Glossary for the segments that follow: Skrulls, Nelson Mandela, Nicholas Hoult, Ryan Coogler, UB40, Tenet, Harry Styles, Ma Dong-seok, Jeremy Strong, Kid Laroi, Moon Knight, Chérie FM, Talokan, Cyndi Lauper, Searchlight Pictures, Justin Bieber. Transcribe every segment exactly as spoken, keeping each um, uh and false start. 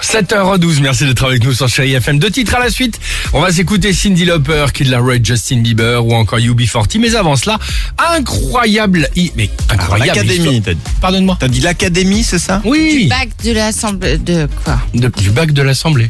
sept heures douze, merci d'être avec nous sur Chérie F M. Deux titres à la suite, on va s'écouter Cyndi Lauper, Kid Laroi, Justin Bieber ou encore U B quarante. Mais avant cela, incroyable... Mais incroyable... L'académie, t'as dit... Pardonne-moi. T'as dit l'académie, c'est ça? Oui. Du bac de l'Assemblée... De quoi de, Du bac de l'Assemblée.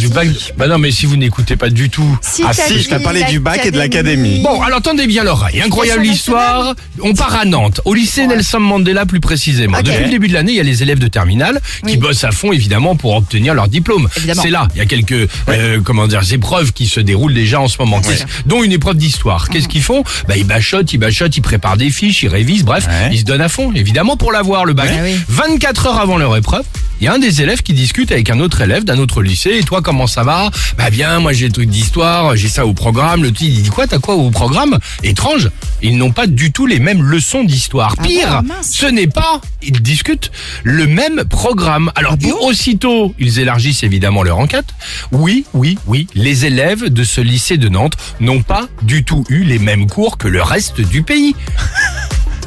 Du bac... Bah non, mais si vous n'écoutez pas du tout... Si, ah si, je t'ai parlé du bac et de l'académie. Bon, alors tendez bien l'oreille. Incroyable histoire. On part à Nantes, au lycée ouais. Nelson Mandela plus précisément. Okay. Depuis le début de l'année, il y a les élèves de terminale oui. qui bossent à fond, évidemment, pour obtenir leur diplôme. Évidemment. C'est là, il y a quelques ouais. euh, comment dire, épreuves qui se déroulent déjà en ce moment, ouais. dont une épreuve d'histoire. Qu'est-ce qu'ils font? Bah, ils bachotent, ils bachotent, ils préparent des fiches, ils révisent, bref, ouais. ils se donnent à fond, évidemment, pour l'avoir, le bac. Ouais. vingt-quatre heures avant leur épreuve, il y a un des élèves qui discute avec un autre élève d'un autre lycée. Et toi, comment ça va? Bah bien, moi j'ai le truc d'histoire, j'ai ça au programme. Le type, il dit quoi? T'as quoi au programme? Étrange, ils n'ont pas du tout les mêmes leçons d'histoire. Pire, ah bon, ce n'est pas, ils discutent, le même programme. Alors, ah bon, aussi ils élargissent évidemment leur enquête. Oui, oui, oui, les élèves de ce lycée de Nantes n'ont pas du tout eu les mêmes cours que le reste du pays.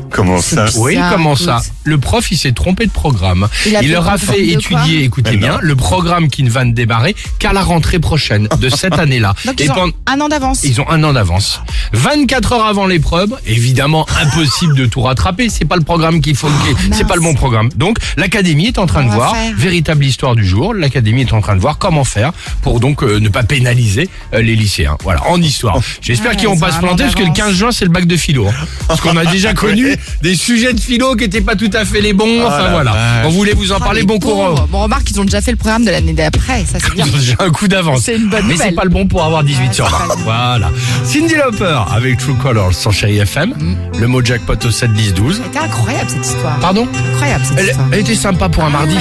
Comment ça? Oui, comment ça? Le prof, il s'est trompé de programme. Il, il leur a fait étudier, écoutez bien, le programme qui ne va ne démarrer qu'à la rentrée prochaine de cette année-là. Donc ils ont un an d'avance. Ils ont un an d'avance. vingt-quatre heures avant l'épreuve, évidemment impossible de tout rattraper. C'est pas le programme qu'il faut, oh, c'est pas le bon programme. Donc l'académie est en train On de voir faire. véritable histoire du jour. L'académie est en train de voir comment faire pour donc euh, ne pas pénaliser euh, les lycéens. Voilà, en histoire. J'espère ouais, qu'ils vont pas se planter parce que le quinze juin c'est le bac de philo. Hein. Parce qu'on a déjà connu des sujets de philo qui n'étaient pas tout à fait les bons. Oh enfin voilà. Vache. On voulait vous en parler. Ah, bon courant. Bon, remarque qu'ils ont déjà fait le programme de l'année d'après. Ça c'est bien. J'ai un coup d'avance. C'est une bonne nouvelle. Mais c'est pas le bon pour avoir dix-huit ouais, sur vingt. Voilà. Cyndi Lauper avec True Colors sur Chérie F M. Mm. Le mot jackpot au sept dix douze. C'était incroyable cette histoire. Pardon? Incroyable cette elle, histoire. Elle était sympa pour un mardi.